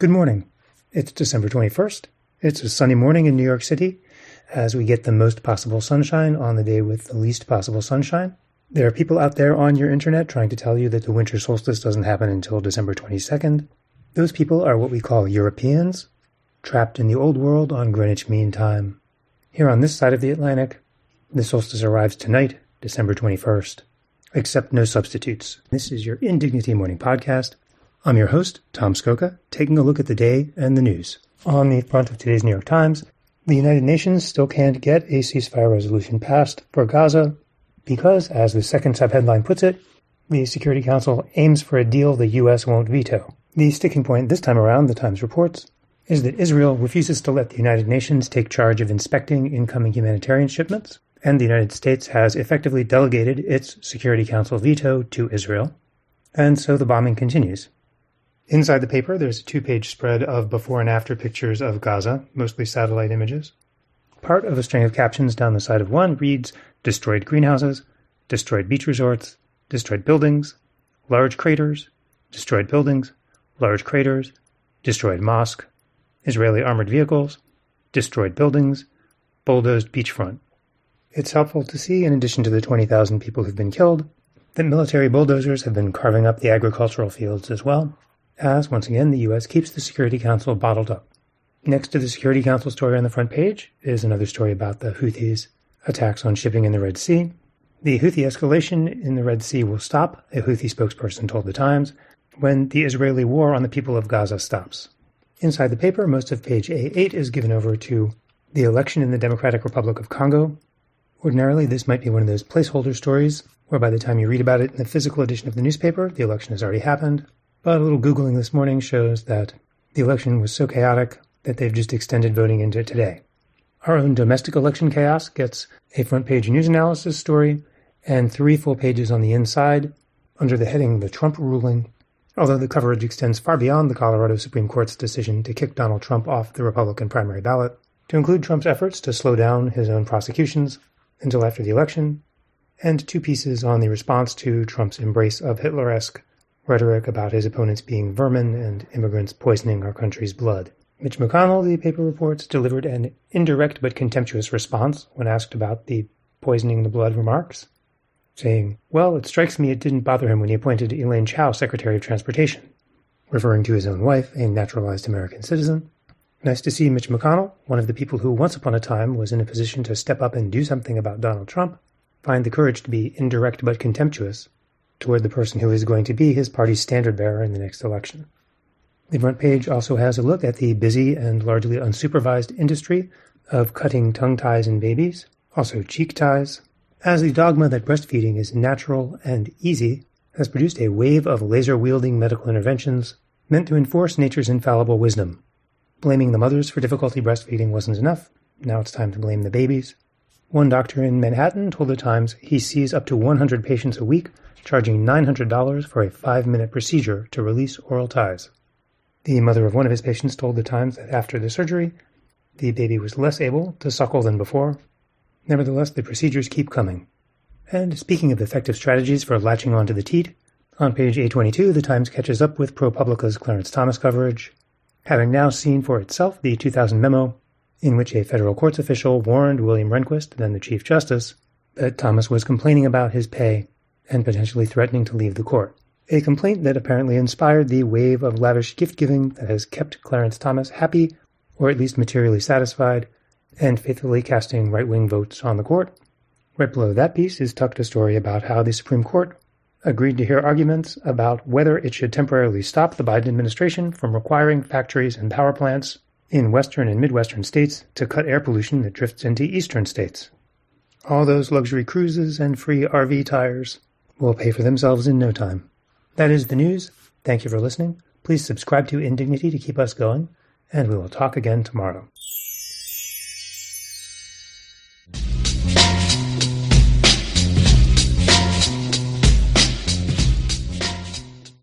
Good morning. It's December 21st. It's a sunny morning in New York City as we get the most possible sunshine on the day with the least possible sunshine. There are people out there on your internet trying to tell you that the winter solstice doesn't happen until December 22nd. Those people are what we call Europeans, trapped in the old world on Greenwich Mean Time. Here on this side of the Atlantic, the solstice arrives tonight, December 21st. Accept no substitutes. This is your Indignity Morning Podcast. I'm your host, Tom Skoka, taking a look at the day and the news. On the front of today's New York Times, the United Nations still can't get a ceasefire resolution passed for Gaza, because, as the second subheadline puts it, the Security Council aims for a deal the U.S. won't veto. The sticking point this time around, the Times reports, is that Israel refuses to let the United Nations take charge of inspecting incoming humanitarian shipments, and the United States has effectively delegated its Security Council veto to Israel, and so the bombing continues. Inside the paper, there's a two-page spread of before and after pictures of Gaza, mostly satellite images. Part of a string of captions down the side of one reads, "Destroyed greenhouses, destroyed beach resorts, destroyed buildings, large craters, destroyed buildings, large craters, destroyed mosque, Israeli armored vehicles, destroyed buildings, bulldozed beachfront." It's helpful to see, in addition to the 20,000 people who've been killed, that military bulldozers have been carving up the agricultural fields as well, as, once again, the U.S. keeps the Security Council bottled up. Next to the Security Council story on the front page is another story about the Houthis' attacks on shipping in the Red Sea. The Houthi escalation in the Red Sea will stop, a Houthi spokesperson told the Times, when the Israeli war on the people of Gaza stops. Inside the paper, most of page A8 is given over to the election in the Democratic Republic of Congo. Ordinarily, this might be one of those placeholder stories where by the time you read about it in the physical edition of the newspaper, the election has already happened. But a little Googling this morning shows that the election was so chaotic that they've just extended voting into today. Our own domestic election chaos gets a front-page news analysis story and three full pages on the inside under the heading "The Trump Ruling," although the coverage extends far beyond the Colorado Supreme Court's decision to kick Donald Trump off the Republican primary ballot to include Trump's efforts to slow down his own prosecutions until after the election, and two pieces on the response to Trump's embrace of Hitler-esque rhetoric about his opponents being vermin and immigrants poisoning our country's blood. Mitch McConnell, the paper reports, delivered an indirect but contemptuous response when asked about the poisoning the blood remarks, saying, "Well, it strikes me it didn't bother him when he appointed Elaine Chao Secretary of Transportation," referring to his own wife, a naturalized American citizen. Nice to see Mitch McConnell, one of the people who once upon a time was in a position to step up and do something about Donald Trump, find the courage to be indirect but contemptuous toward the person who is going to be his party's standard-bearer in the next election. The front page also has a look at the busy and largely unsupervised industry of cutting tongue ties in babies, also cheek ties, as the dogma that breastfeeding is natural and easy has produced a wave of laser-wielding medical interventions meant to enforce nature's infallible wisdom. Blaming the mothers for difficulty breastfeeding wasn't enough. Now it's time to blame the babies. One doctor in Manhattan told the Times he sees up to 100 patients a week, charging $900 for a 5-minute procedure to release oral ties. The mother of one of his patients told the Times that after the surgery, the baby was less able to suckle than before. Nevertheless, the procedures keep coming. And speaking of effective strategies for latching onto the teat, on page A22, the Times catches up with ProPublica's Clarence Thomas coverage, having now seen for itself the 2000 memo, in which a federal courts official warned William Rehnquist, then the Chief Justice, that Thomas was complaining about his pay and potentially threatening to leave the court. A complaint that apparently inspired the wave of lavish gift-giving that has kept Clarence Thomas happy, or at least materially satisfied, and faithfully casting right-wing votes on the court. Right below that piece is tucked a story about how the Supreme Court agreed to hear arguments about whether it should temporarily stop the Biden administration from requiring factories and power plants in western and midwestern states to cut air pollution that drifts into eastern states. All those luxury cruises and free RV tires will pay for themselves in no time. That is the news. Thank you for listening. Please subscribe to Indignity to keep us going, and we will talk again tomorrow.